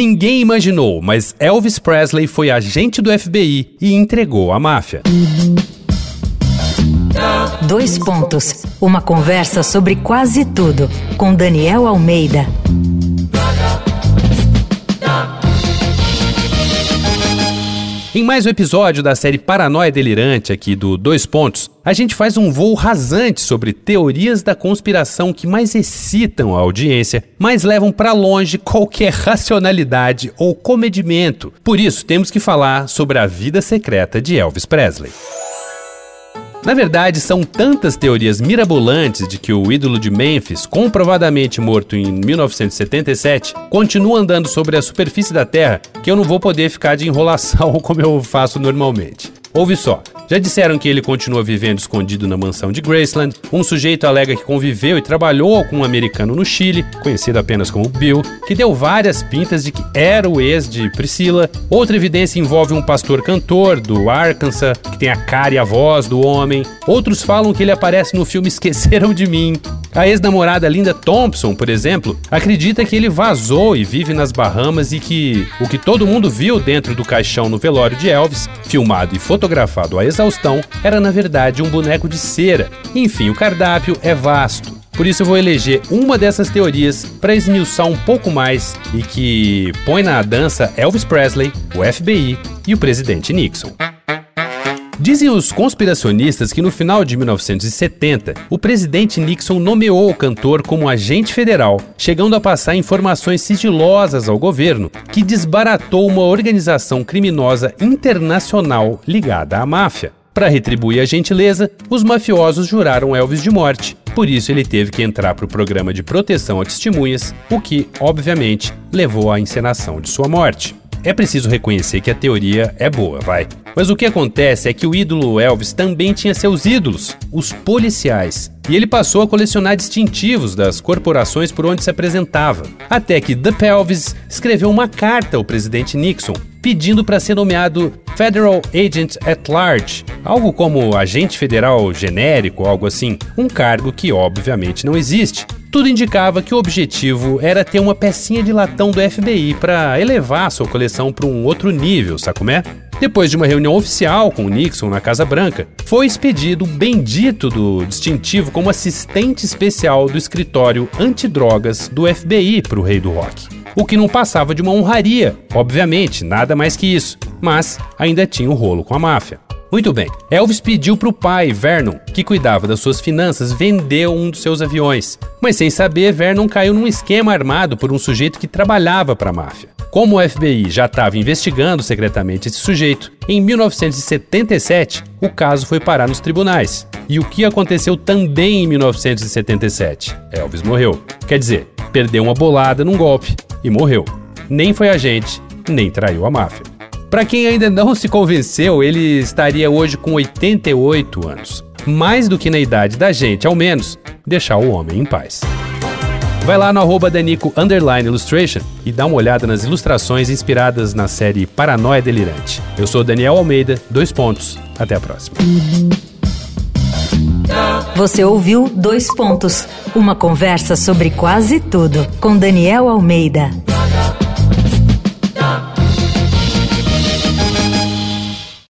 Ninguém imaginou, mas Elvis Presley foi agente do FBI e entregou à máfia. Dois Pontos. Uma conversa sobre quase tudo, com Daniel Almeida. Em mais um episódio da série Paranoia Delirante aqui do Dois Pontos, a gente faz um voo rasante sobre teorias da conspiração que mais excitam a audiência, mas levam para longe qualquer racionalidade ou comedimento. Por isso, temos que falar sobre a vida secreta de Elvis Presley. Na verdade, são tantas teorias mirabolantes de que o ídolo de Memphis, comprovadamente morto em 1977, continua andando sobre a superfície da Terra, que eu não vou poder ficar de enrolação como eu faço normalmente. Ouve só, já disseram que ele continua vivendo escondido na mansão de Graceland, um sujeito alega que conviveu e trabalhou com um americano no Chile, conhecido apenas como Bill, que deu várias pintas de que era o ex de Priscilla. Outra evidência envolve um pastor cantor do Arkansas, que tem a cara e a voz do homem. Outros falam que ele aparece no filme Esqueceram de Mim. A ex-namorada Linda Thompson, por exemplo, acredita que ele vazou e vive nas Bahamas e que o que todo mundo viu dentro do caixão no velório de Elvis, filmado e fotografado à exaustão, era na verdade um boneco de cera. Enfim, o cardápio é vasto. Por isso eu vou eleger uma dessas teorias para esmiuçar um pouco mais e que põe na dança Elvis Presley, o FBI e o presidente Nixon. Dizem os conspiracionistas que no final de 1970, o presidente Nixon nomeou o cantor como agente federal, chegando a passar informações sigilosas ao governo, que desbaratou uma organização criminosa internacional ligada à máfia. Para retribuir a gentileza, os mafiosos juraram Elvis de morte, por isso ele teve que entrar para o programa de proteção a testemunhas, o que, obviamente, levou à encenação de sua morte. É preciso reconhecer que a teoria é boa, vai. Mas o que acontece é que o ídolo Elvis também tinha seus ídolos, os policiais. E ele passou a colecionar distintivos das corporações por onde se apresentava. Até que The Pelvis escreveu uma carta ao presidente Nixon, pedindo para ser nomeado Federal Agent at Large, algo como agente federal genérico, algo assim, um cargo que obviamente não existe. Tudo indicava que o objetivo era ter uma pecinha de latão do FBI para elevar sua coleção para um outro nível, sacomé? Depois de uma reunião oficial com o Nixon na Casa Branca, foi expedido o bendito do distintivo como assistente especial do escritório antidrogas do FBI para o rei do rock. O que não passava de uma honraria, obviamente, nada mais que isso, mas ainda tinha um rolo com a máfia. Muito bem, Elvis pediu para o pai, Vernon, que cuidava das suas finanças, vender um dos seus aviões. Mas sem saber, Vernon caiu num esquema armado por um sujeito que trabalhava para a máfia. Como o FBI já estava investigando secretamente esse sujeito, em 1977 o caso foi parar nos tribunais. E o que aconteceu também em 1977? Elvis morreu. Quer dizer, perdeu uma bolada num golpe e morreu. Nem foi agente, nem traiu a máfia. Para quem ainda não se convenceu, ele estaria hoje com 88 anos. Mais do que na idade da gente, ao menos, deixar o homem em paz. Vai lá no @Danico_Illustration e dá uma olhada nas ilustrações inspiradas na série Paranoia Delirante. Eu sou Daniel Almeida, Dois Pontos. Até a próxima. Você ouviu Dois Pontos, uma conversa sobre quase tudo, com Daniel Almeida.